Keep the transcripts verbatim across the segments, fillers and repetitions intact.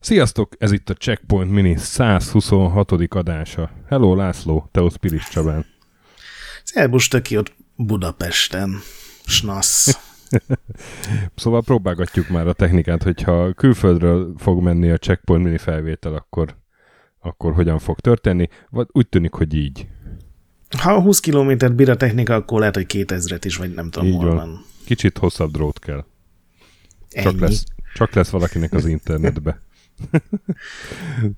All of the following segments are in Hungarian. Sziasztok, ez itt a Checkpoint Mini százhuszonhatodik adása. Hello László, te ott Pilis Csabán. Szerbus, tök jót Budapesten. Snasz. Szóval próbálgatjuk már a technikát, hogyha külföldről fog menni a Checkpoint Mini felvétel, akkor, akkor hogyan fog történni? Vagy úgy tűnik, hogy így. Ha húsz kilométert bír a technika, akkor lehet, hogy kétezret is, vagy nem tudom, így hol van. van. Kicsit hosszabb drót kell. Csak lesz, csak lesz valakinek az internetbe.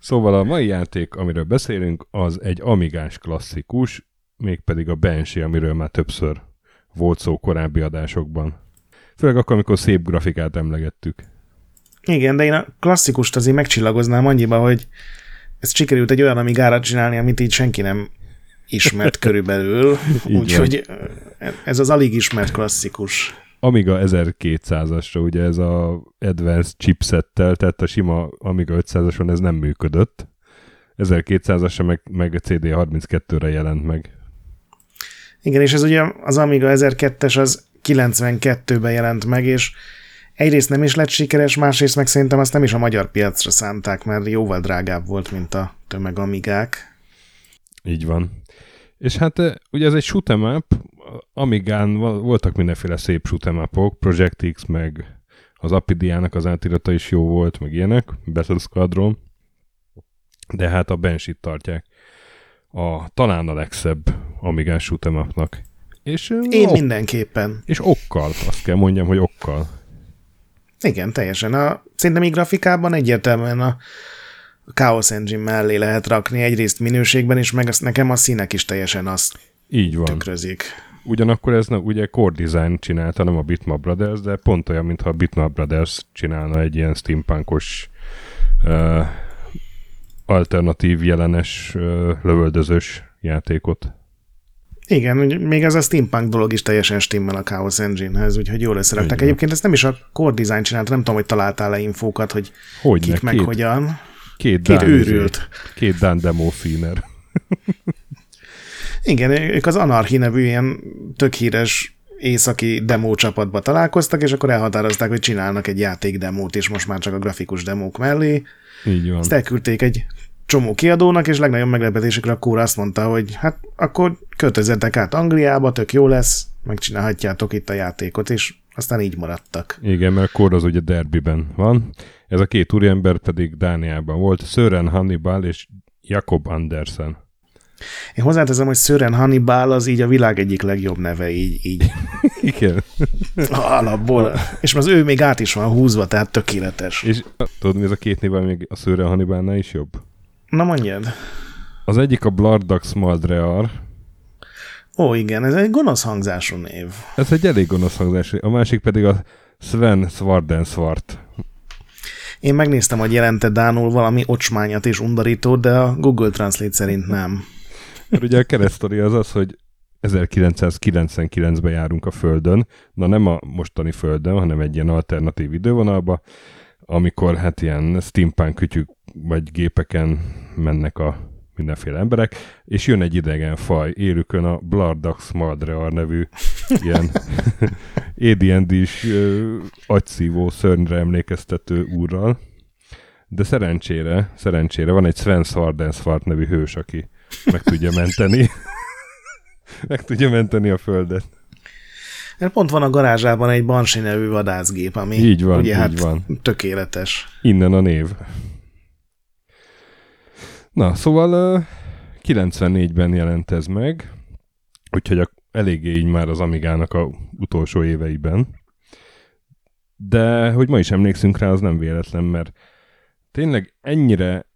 Szóval a mai játék, amiről beszélünk, az egy amigás klasszikus, mégpedig a Banshee, amiről már többször volt szó korábbi adásokban. Főleg akkor, amikor szép grafikát emlegettük. Igen, de én a klasszikust azért megcsillagoznám annyiba, hogy ezt sikerült egy olyan amigára csinálni, amit így senki nem ismert körülbelül. Úgyhogy ez az alig ismert klasszikus. Amiga ezerkétszázasra, ugye ez a Advanced chipsettel, tehát a sima Amiga ötszázason ez nem működött. ezerkétszázasra meg, meg a cé dé harminckettőre jelent meg. Igen, és ez ugye az Amiga ezerkettes az kilencvenkettőben jelent meg, és egyrészt nem is lett sikeres, másrészt meg szerintem azt nem is a magyar piacra szánták, mert jóval drágább volt, mint a tömeg Amigák. Így van. És hát ugye ez egy shoot'em up, Amigán voltak mindenféle szép shoot'em upok, Project X, meg az Apidiának az átirata is jó volt, meg ilyenek, Battle Squadron, de hát a Banshee-t tartják a, talán a legszebb Amigás shoot'em upnak. És Én ok- mindenképpen. És okkal, azt kell mondjam, hogy okkal. Igen, teljesen. A, szerintem így grafikában egyértelműen a Chaos Engine mellé lehet rakni egyrészt minőségben, és meg azt, nekem a színek is teljesen azt így van. Tükrözik. Ugyanakkor ez ugye Core Design csinálta, nem a Bitmap Brothers, de pont olyan, mintha a Bitmap Brothers csinálna egy ilyen steampunkos uh, alternatív jelenes uh, lövöldözős játékot. Igen, még ez a steampunk dolog is teljesen stimmel a Chaos Engine-hez, úgyhogy jól összerakták. Egyébként ezt nem is a Core Design csinálta, nem tudom, hogy találtál-e infókat, hogy Hogyne, kik meg két, hogyan. Két, két őrült. Két dán demo finer. Igen, ők az Anarchi nevű ilyen tök híres északi demo csapatba találkoztak, és akkor elhatározták, hogy csinálnak egy játékdemót, és most már csak a grafikus demók mellé. Így van. Ezt elküldték egy csomó kiadónak, és legnagyobb meglepetésükre a Core azt mondta, hogy hát akkor költözzetek át Angliába, tök jó lesz, megcsinálhatjátok itt a játékot, és aztán így maradtak. Igen, mert a Core az ugye Derbyben van, ez a két úriember pedig Dániában volt, Sören Hannibal és Jakob Andersen. Én hozzáteszem, hogy Sören Hannibal az így a világ egyik legjobb neve, így. így. Igen. Alapból. És az ő még át is van húzva, tehát tökéletes. És tudod, mi ez a két névvel még a Sören Hannibalnál is jobb? Na mondjad. Az egyik a Blardax Maldrear. Ó, igen, ez egy gonosz hangzású név. Ez egy elég gonosz hangzású. A másik pedig a Sven Svardensvart. Én megnéztem, hogy jelente dánul valami ocsmányat és undorítót, de a Google Translate szerint nem. Mert ugye a keresztori az az, hogy ezerkilencszázkilencvenkilencben járunk a Földön, na nem a mostani Földön, hanem egy ilyen alternatív idővonalba, amikor hát ilyen steampunk kütyük vagy gépeken mennek a mindenféle emberek, és jön egy idegen faj, élükön a Blardax Maldrear nevű ilyen á dé és dés ö, agyszívó szörnyre emlékeztető úrral, de szerencsére, szerencsére van egy Sven Svardensvart nevű hős, aki meg tudja menteni meg tudja menteni a Földet. Mert pont van a garázsában egy Banshee nevű vadászgép, ami így van, ugye így hát van. Tökéletes. Innen a név. Na, szóval kilencvennégyben jelent ez meg, úgyhogy eléggé így már az Amigának a utolsó éveiben. De hogy ma is emlékszünk rá, az nem véletlen, mert tényleg ennyire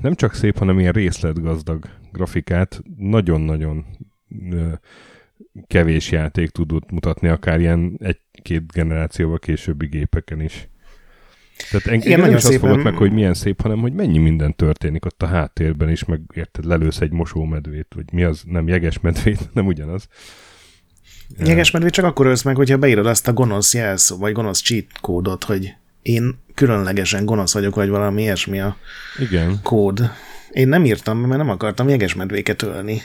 nem csak szép, hanem ilyen részletgazdag grafikát nagyon-nagyon kevés játék tudott mutatni, akár ilyen egy-két generációval későbbi gépeken is. Tehát engem Igen, nem is szépen... azt fogott meg, hogy milyen szép, hanem hogy mennyi minden történik ott a háttérben is, meg érted, lelősz egy mosómedvét, vagy mi az, nem jegesmedvét, nem ugyanaz. Jegesmedvét csak akkor ölsz meg, hogyha beírod azt a gonosz jelszó, vagy gonosz cheat kódot, hogy én különlegesen gonosz vagyok, vagy valami ilyesmi a Igen. kód. Én nem írtam, mert nem akartam jegesmedvéket ölni.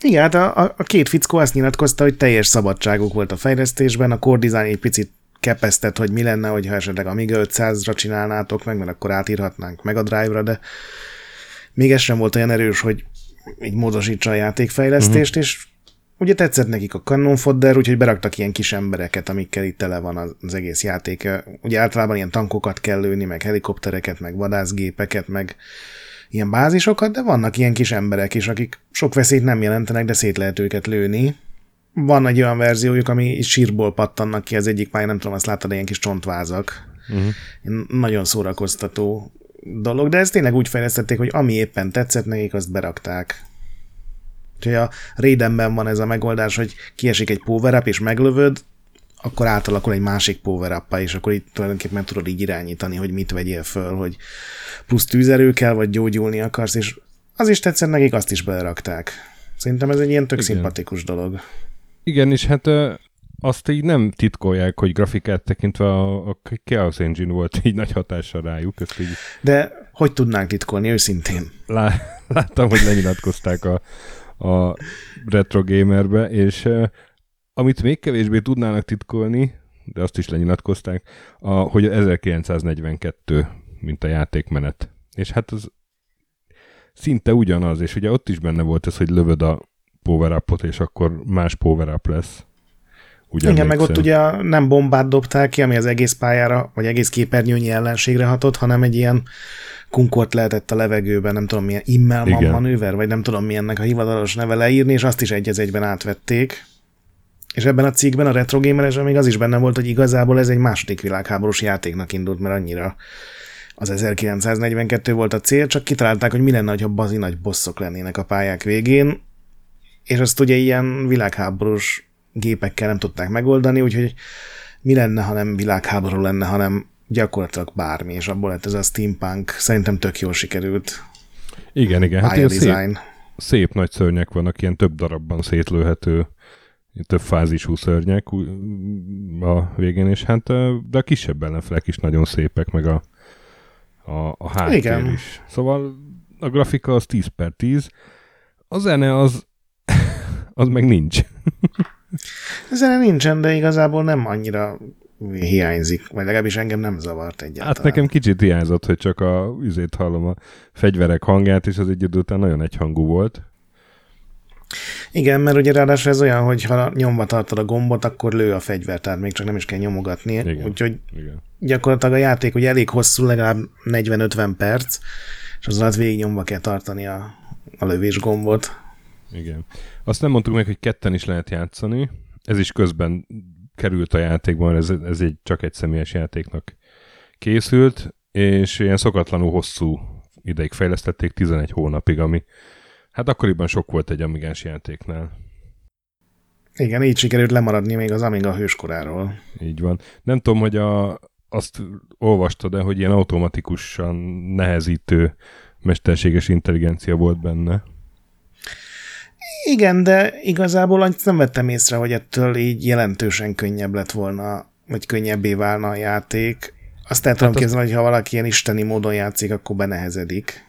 Igen, hát a, a két fickó azt nyilatkozta, hogy teljes szabadságuk volt a fejlesztésben, a Core Design egy picit kepesztett, hogy mi lenne, hogyha esetleg Amiga ötszázra csinálnátok meg, mert akkor átírhatnánk Mega Drive-ra, de még ez sem volt olyan erős, hogy így módosítsa a játékfejlesztést, uh-huh. és ugye tetszett nekik a Cannon Fodder, úgyhogy beraktak ilyen kis embereket, amikkel itt tele van az egész játék. Ugye általában ilyen tankokat kell lőni, meg helikoptereket, meg vadászgépeket, meg ilyen bázisokat, de vannak ilyen kis emberek is, akik sok veszélyt nem jelentenek, de szét lehet őket lőni. Van egy olyan verziójuk, ami sírból pattannak ki az egyik pályán, nem tudom, azt láttad, ilyen kis csontvázak. Uh-huh. Nagyon szórakoztató dolog, de ezt tényleg úgy fejlesztették, hogy ami éppen tetszett nekik, azt berakták. Úgyhogy a Raidenben van ez a megoldás, hogy kiesik egy power-up és meglövöd, akkor átalakul egy másik power-uppá, és akkor itt tulajdonképpen tudod így irányítani, hogy mit vegyél föl, hogy plusz tűzerő kell, vagy gyógyulni akarsz, és az is tetszett nekik, azt is belerakták. Szerintem ez egy ilyen tök Igen. szimpatikus dolog. Igen, és hát azt így nem titkolják, hogy grafikát tekintve a, a Chaos Engine volt így nagy hatással rájuk. Ezt így... De hogy tudnánk titkolni, őszintén? Lá- láttam, hogy lenyilatkozták a, a Retro Gamerbe, és amit még kevésbé tudnának titkolni, de azt is lenyilatkozták, a, hogy ezerkilencszáznegyvenkettő, mint a játékmenet. És hát az szinte ugyanaz, és ugye ott is benne volt ez, hogy lövöd a power-upot, és akkor más power-up lesz. Ugyan Igen, meg ott ugye nem bombát dobták ki, ami az egész pályára, vagy egész képernyőnyi ellenségre hatott, hanem egy ilyen kunkort lehetett a levegőben, nem tudom milyen immelman manőver, vagy nem tudom milyennek a hivatalos neve leírni, és azt is egy az egyben átvették. És ebben a cikkben, a Retro Gamer-esben még az is benne volt, hogy igazából ez egy második világháborús játéknak indult, mert annyira az ezerkilencszáznegyvenkettő volt a cél, csak kitalálták, hogy mi lenne, ha bazi nagy bosszok lennének a pályák végén, és azt ugye ilyen világháborús gépekkel nem tudták megoldani, úgyhogy mi lenne, ha nem világháború lenne, hanem gyakorlatilag bármi, és abból lett ez a steampunk, szerintem tök jól sikerült. Igen, igen. Hát ilyen szép, szép nagy szörnyek vannak, ilyen több darabban szétlőhető, több fázisú szörnyek a végén, és hát de a kisebb ellenfelek is nagyon szépek, meg a, a, a háttér igen. is. Szóval a grafika az tíz per tíz, a zene az az meg nincs. Ezen nincsen, de igazából nem annyira hiányzik, vagy legalábbis engem nem zavart egyáltalán. Hát nekem kicsit hiányzott, hogy csak a üzét hallom a fegyverek hangját, és az egy idő után nagyon egyhangú volt. Igen, mert ugye ráadásul ez olyan, hogy ha nyomva tartod a gombot, akkor lő a fegyver, tehát még csak nem is kell nyomogatni. Igen, úgyhogy igen. gyakorlatilag a játék ugye elég hosszú, legalább negyven-ötven perc, és az alatt végig nyomva kell tartani a, a lövés gombot. Igen. Azt nem mondtuk meg, hogy ketten is lehet játszani. Ez is közben került a játékban, ez, ez egy, csak egy személyes játéknak készült, és ilyen szokatlanul hosszú ideig fejlesztették, tizenegy hónapig, ami hát akkoriban sok volt egy amigás játéknál. Igen, így sikerült lemaradni még az Amiga hőskoráról. Így van. Nem tudom, hogy a, azt olvastad-e, hogy ilyen automatikusan nehezítő mesterséges intelligencia volt benne. Igen, de igazából annyit nem vettem észre, hogy ettől így jelentősen könnyebb lett volna, vagy könnyebbé válna a játék. Azt el tudom hát képzelni, az... hogy ha valaki ilyen isteni módon játszik, akkor benehezedik.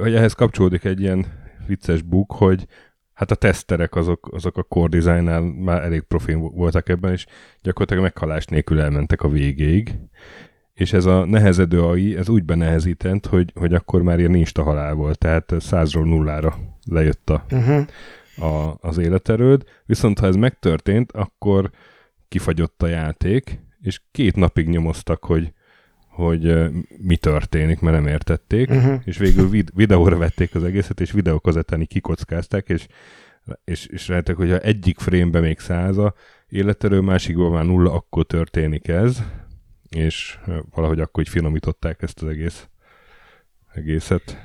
Hogy ehhez kapcsolódik egy ilyen vicces bug, hogy hát a teszterek azok, azok a Core Designnál már elég profin voltak ebben, és gyakorlatilag meghalás nélkül elmentek a végéig. És ez a nehezedő á i, ez úgy benehezített, hogy, hogy akkor már ilyen insta halál volt, tehát százról nullára lejött a, uh-huh. a, az életerőd. Viszont ha ez megtörtént, akkor kifagyott a játék, és két napig nyomoztak, hogy, hogy mi történik, mert nem értették, uh-huh. és végül vid- videóra vették az egészet, és videókazettán kikockázták, és, és, és rájöttek, hogy ha egyik frame-ben még száza életerő, másikban már nulla, akkor történik ez, és valahogy akkor így finomították ezt az egész, egészet.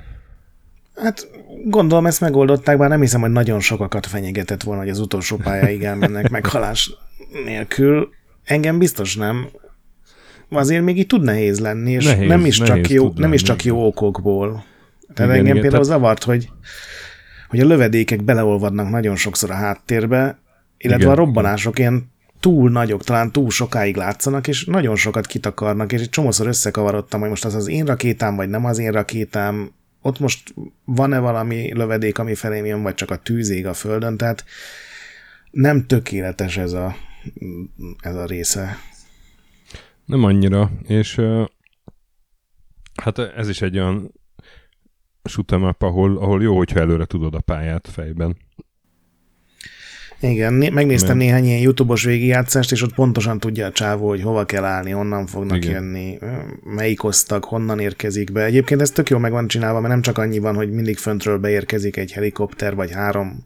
Hát gondolom ezt megoldották, bár nem hiszem, hogy nagyon sokakat fenyegetett volna, hogy az utolsó pályáig elmennek meghalás nélkül. Engem biztos nem. Azért még így tud nehéz lenni, és nehéz, nem, is csak jó, nem is csak jó okokból. Tehát igen, engem igen, például te... zavart, hogy, hogy a lövedékek beleolvadnak nagyon sokszor a háttérbe, illetve igen, a robbanások igen. ilyen túl nagyok, talán túl sokáig látszanak, és nagyon sokat kitakarnak, és egy csomószor összekavarodtam, hogy most az az én rakétám, vagy nem az én rakétám, ott most van-e valami lövedék, ami felém jön, vagy csak a tűz ég a földön, tehát nem tökéletes ez a, ez a része. Nem annyira, és hát ez is egy olyan shoot'em up, ahol, ahol jó, hogyha előre tudod a pályát fejben. Igen, né- megnéztem Mert... néhány ilyen YouTube-os végigjátszást, és ott pontosan tudja a csávó, hogy hova kell állni, honnan fognak Igen. jönni, melyik osztag, honnan érkezik be. Egyébként ez tök jó meg van csinálva, mert nem csak annyi van, hogy mindig föntről beérkezik egy helikopter, vagy három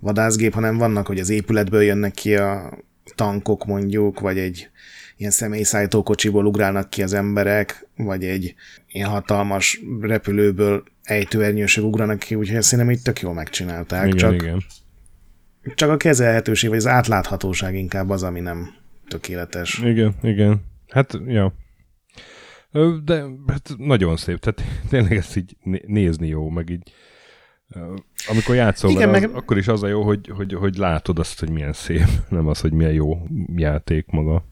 vadászgép, hanem vannak, hogy az épületből jönnek ki a tankok mondjuk, vagy egy ilyen személyszállító kocsiból ugrálnak ki az emberek, vagy egy ilyen hatalmas repülőből ejtőernyőség ugranak ki, úgyhogy ezt szerintem így tök jól megcsinálták. Igen, csak... igen. Csak a kezelhetőség, vagy az átláthatóság inkább az, ami nem tökéletes. Igen, igen. Hát, ja. De hát nagyon szép. Tehát tényleg ezt így nézni jó, meg így amikor játszol igen, vele, az, meg... akkor is az a jó, hogy, hogy, hogy látod azt, hogy milyen szép, nem az, hogy milyen jó játék maga.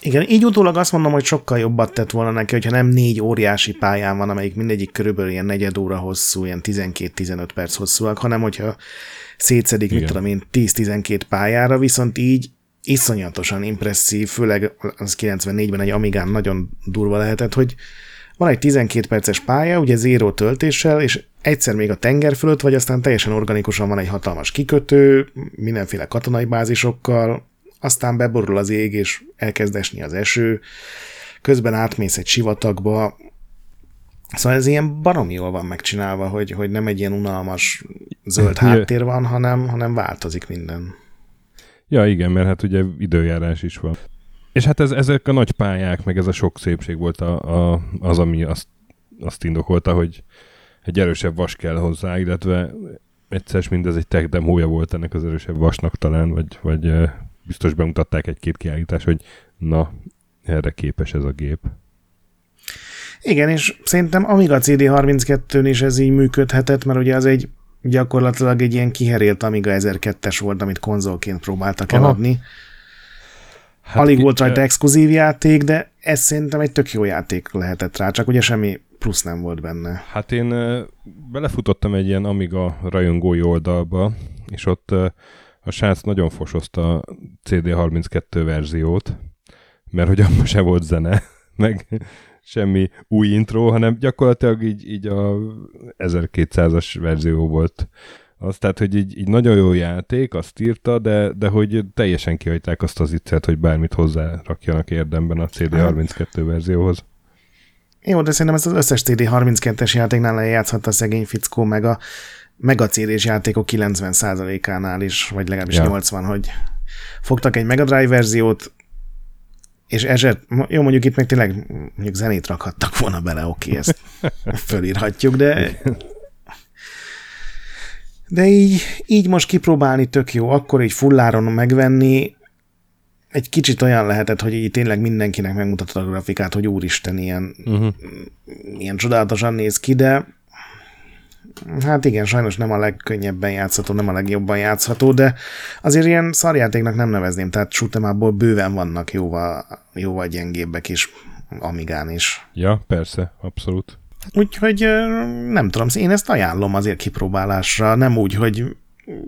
Igen, így utólag azt mondom, hogy sokkal jobbat tett volna neki, hogyha nem négy óriási pályán van, amelyik mindegyik körülbelül ilyen negyed óra hosszú, ilyen tizenkét-tizenöt perc hosszúak, hanem hogyha szétszedik, Igen. mit tudom én, tíz-tizenkét pályára, viszont így iszonyatosan impresszív, főleg az kilencvennégyben egy Amigán nagyon durva lehetett, hogy van egy tizenkét perces pálya, ugye zéró töltéssel, és egyszer még a tenger fölött vagy, aztán teljesen organikusan van egy hatalmas kikötő, mindenféle katonai bázisokkal, aztán beborul az ég, és elkezd esni az eső, közben átmész egy sivatagba, szóval ez ilyen baromi jól van megcsinálva, hogy, hogy nem egy ilyen unalmas zöld háttér van, hanem, hanem változik minden. Ja, igen, mert hát ugye időjárás is van. És hát ez, ezek a nagy pályák, meg ez a sok szépség volt a, a, az, ami azt, azt indokolta, hogy egy erősebb vas kell hozzá, illetve egyszer mindez egy tech demója volt ennek az erősebb vasnak talán, vagy, vagy biztos bemutatták egy-két kiállítás, hogy na, erre képes ez a gép. Igen, és szerintem Amiga cé dé harminckettőn is ez így működhetett, mert ugye az egy gyakorlatilag egy ilyen kiherélt Amiga ezerkettes volt, amit konzolként próbáltak eladni. Hát alig volt rajta exkluzív játék, de ez szerintem egy tök jó játék lehetett rá, csak ugye semmi plusz nem volt benne. Hát én belefutottam egy ilyen Amiga rajongói oldalba, és ott a srác nagyon fosozta a cé dé harminckettő verziót, mert hogy abban se volt zene, meg semmi új intro, hanem gyakorlatilag így, így a ezerkétszázas verzió volt. Az, tehát, hogy így, így nagyon jó játék, azt írta, de, de hogy teljesen kihagyták azt az ittszert, hogy bármit hozzárakjanak érdemben a cé dé harminckettő verzióhoz. Jó, de szerintem ezt az összes cé dé harminckettes játéknál lejátszhat a szegény fickó, meg a, meg a cé dés játékok kilencven százalékánál is, vagy legalábbis ja. nyolcvan, hogy fogtak egy Mega Drive verziót, és ezért, jó, mondjuk itt meg tényleg mondjuk zenét rakhattak volna bele, oké, ezt fölírhatjuk, de de így, így most kipróbálni tök jó, akkor így fulláron megvenni, egy kicsit olyan lehetett, hogy így tényleg mindenkinek megmutatod a grafikát, hogy úristen, ilyen, uh-huh. ilyen csodálatosan néz ki, de hát igen, sajnos nem a legkönnyebben játszható, nem a legjobban játszható, de azért ilyen szarjátéknak nem nevezném, tehát shoot'em-upból bőven vannak jóval, jóval gyengébbek is, Amigán is. Ja, persze, abszolút. Úgyhogy nem tudom, én ezt ajánlom azért kipróbálásra, nem úgy, hogy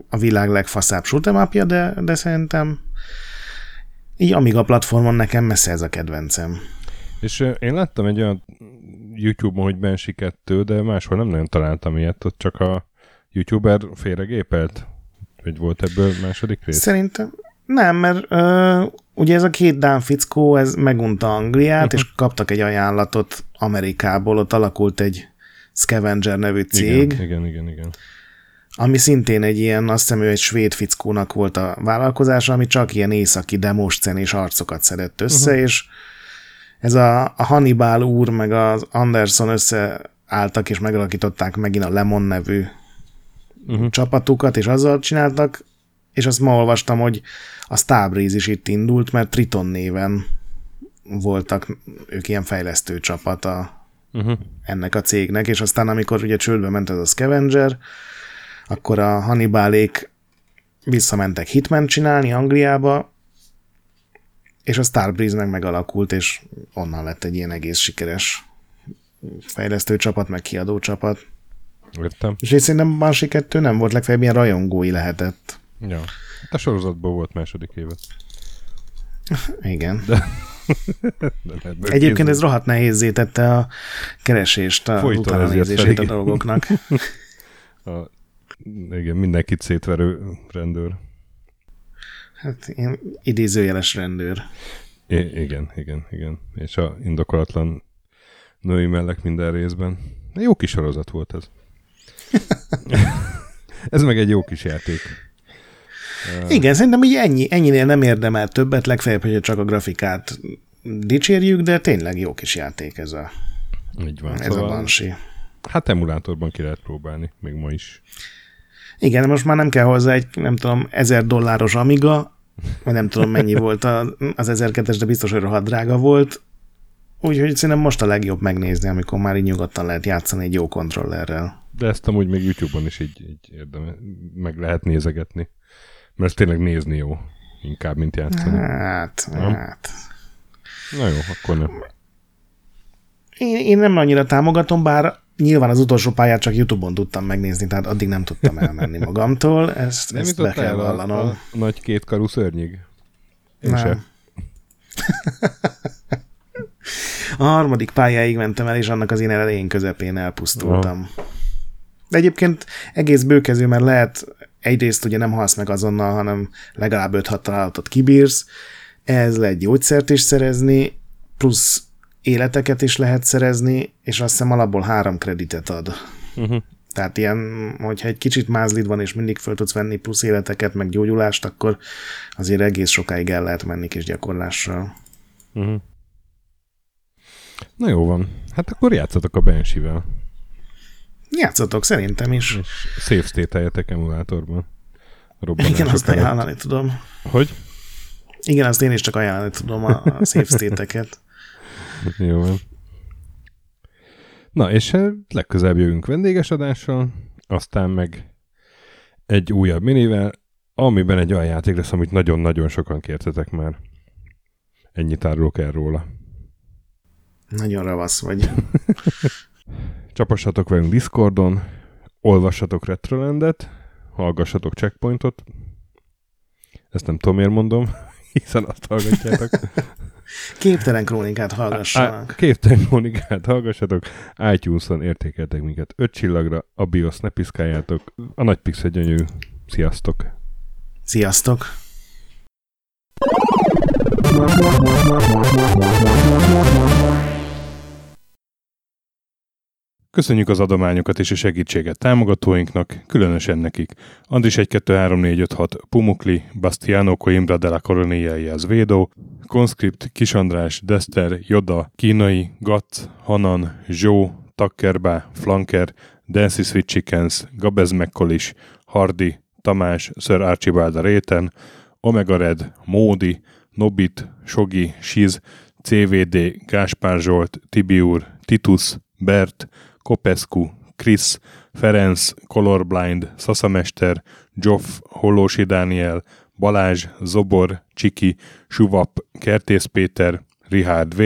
a világ legfaszább shoot'em-upja, de, de szerintem így Amiga platformon nekem messze ez a kedvencem. És én láttam egy olyan YouTube-on, hogy Banshee kettő, de máshol nem nagyon találtam ilyet, ott csak a YouTuber félregépelt, hogy volt ebből második rész? Szerintem nem, mert ö, ugye ez a két dán fickó, ez megunta Angliát, és kaptak egy ajánlatot Amerikából, ott alakult egy Scavenger nevű cég. Igen, igen, igen. igen. Ami szintén egy ilyen, azt hiszem, egy svéd fickónak volt a vállalkozása, ami csak ilyen északi demoscenés arcokat szedett össze, uh-huh. és ez a, a Hannibal úr meg az Andersen összeálltak, és megalakították megint a Lemon nevű uh-huh. csapatukat, és azzal csináltak, és azt ma olvastam, hogy a Starbreeze is itt indult, mert Triton néven voltak ők ilyen fejlesztő csapat a, uh-huh. ennek a cégnek, és aztán amikor ugye csődbe ment ez a Scavenger, akkor a Hannibalék visszamentek Hitman csinálni Angliába, és a Starbreeze meg megalakult, és onnan lett egy ilyen egész sikeres fejlesztő csapat, meg kiadó csapat. Értem. És én szerintem másik kettő nem volt, legfeljebb ilyen rajongói lehetett. Ja. Hát a sorozatból volt második évet. Igen. De... De egyébként ez rohadt nehézzé tette a keresést, a utánanézését a dolgoknak. A, igen, mindenkit szétverő rendőr. Hát ilyen idézőjeles rendőr. I- igen, igen, igen. És a indokolatlan női mellek minden részben. Jó kis sorozat volt ez. Ez meg egy jó kis játék. Igen, szerintem így ennyi, ennyinél nem érdemel többet, legfeljebb, hogy csak a grafikát dicsérjük, de tényleg jó kis játék ez a, így van, ez szóval a Banshee. Hát emulátorban ki lehet próbálni, még ma is. Igen, most már nem kell hozzá egy, nem tudom, ezer dolláros Amiga, vagy nem tudom mennyi volt a, az ezerkettes, de biztos, hogy rohadt drága volt. Úgyhogy szerintem most a legjobb megnézni, amikor már így nyugodtan lehet játszani egy jó kontrollerrel. De ezt amúgy még YouTube-on is így, így érdemes, meg lehet nézegetni. Mert tényleg nézni jó, inkább, mint játszani. Hát, nem? hát. Na jó, akkor nem. Én, én nem annyira támogatom, bár nyilván az utolsó pályát csak YouTube-on tudtam megnézni, tehát addig nem tudtam elmenni magamtól. Ezt, ezt be kell vallanom. A, a nagy kétkarú szörnyig? Én nem. Se. A harmadik pályáig mentem el, és annak az én elején közepén elpusztultam. Aha. De egyébként egész bőkező, mert lehet, egyrészt ugye nem halsz meg azonnal, hanem legalább öt-hat találatot kibírsz, ehhez lehet gyógyszert is szerezni, plusz életeket is lehet szerezni, és azt hiszem alapból három kreditet ad. Uh-huh. Tehát ilyen, hogyha egy kicsit mázlid van, és mindig föl tudsz venni plusz életeket, meg gyógyulást, akkor azért egész sokáig el lehet menni kis gyakorlással. Uh-huh. Na jó van, hát akkor játszatok a Banshee-vel. Játszatok, szerintem is. És save state-eljetek emulátorban. Igen, azt ajánlani tudom. Hogy? Igen, azt én is csak ajánlani tudom a, a save state-eket. Jó van. Na, és legközelebb jövünk vendéges adással, aztán meg egy újabb minivel, amiben egy olyan játék lesz, amit nagyon-nagyon sokan kértetek már. Ennyit árulok el róla. Nagyon ravasz vagy. Csapassatok velünk Discordon, olvassatok Retrolandet, hallgassatok Checkpointot. Ezt nem tudom, miért mondom, hiszen azt hallgatjátok. Képtelen krónikát hallgassanak. Képtelen krónikát hallgassatok. iTunes-on értékeltek minket öt csillagra, a BIOS ne piszkáljátok. A nagy pixel gyönyörű. Sziasztok! Sziasztok! Köszönjük az adományokat és a segítséget támogatóinknak, különösen nekik. Andris egy kettő három négy öt hat, Pumukli, Bastiano Coimbra de la Coronia Zvédó, Conscript, Kisandrás, Dester, Joda, Kínai, Gatz, Hanan, Zsó, Takkerbá, Flanker, Dancy Sweet Chickens, Gabez Mekkolis, Hardi, Tamás, Sir Archibald a Réten, Omega Red, Módi, Nobit, Sogi, Siz, cé vé dé, Gáspár Zsolt, Tibiur, Titus, Bert, Kopescu, Krisz, Ferenc, Colorblind, Szaszamester, Zsoff, Hollósi Dániel, Balázs, Zobor, Csiki, Suvap, Kertész Péter, Richard V,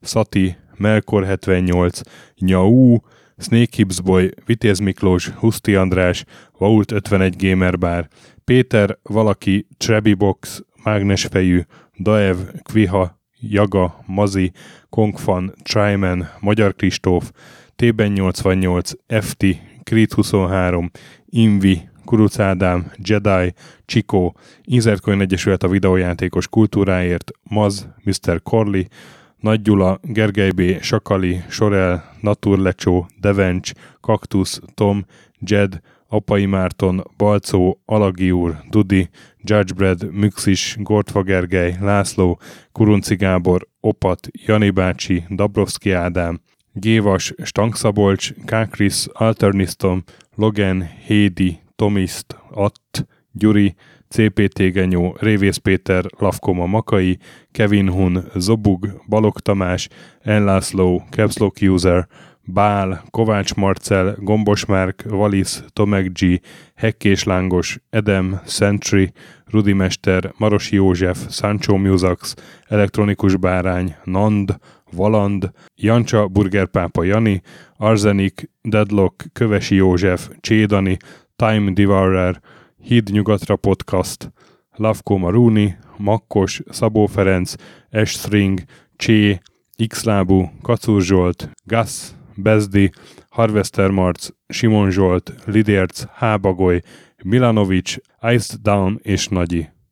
Szati, Melkor hetvennyolc, Nyau, Snake Hips Boy, Vitéz Miklós, Huszti András, Vault ötvenegy Gamerbar, Péter, Valaki, Trebibox, Mágnesfejű, Daev, Kviha, Jaga, Mazi, Kongfan, Tryman, Magyar Kristóf, T-ben nyolcvannyolc, F T, Creed huszonhárom, Invi, Kuruc Ádám, Jedi, Csikó, Inzertcoin Egyesület a videójátékos kultúráért, Maz, miszter Corley, Nagy Gyula, Gergely B, Sakali, Sorel, Naturlecsó, Devencs, Kaktusz, Tom, Jed, Apai Márton, Balcó, Alagi úr, Dudi, Judgebred, Müxis, Gortva Gergely, László, Kurunci Gábor, Opat, Jani bácsi, Dabrowski Ádám, Gévas, Stangszabolcs, Kákris, Alternisztom, Logan, Hédi, Tomiszt, Att, Gyuri, cé pé té Genyó, Révész Péter, Lavkoma Makai, Kevin Hun, Zobug, Balog Tamás, Enlászló, Capslock User, Bál, Kovács Marcel, Gombos Márk, Valisz, Tomek G, Hekkés Lángos, Edem, Sentry, Rudimester, Maros József, Sancho Musax, Elektronikus Bárány, Nand, Valand, Jancsa, Burgerpápa Jani, Arzenik, Deadlock, Kövesi József, Csédani, Time Devourer, Híd Nyugatra Podcast, Lavko Maruni, Makkos, Szabó Ferenc, Estring, Csé, Xlábú, Kacúr Zsolt, Gasz, Bezdi, Harvester Marc, Simon Zsolt, Lidérc, Hábagoly, Milanovics, Iced Down és Nagyi.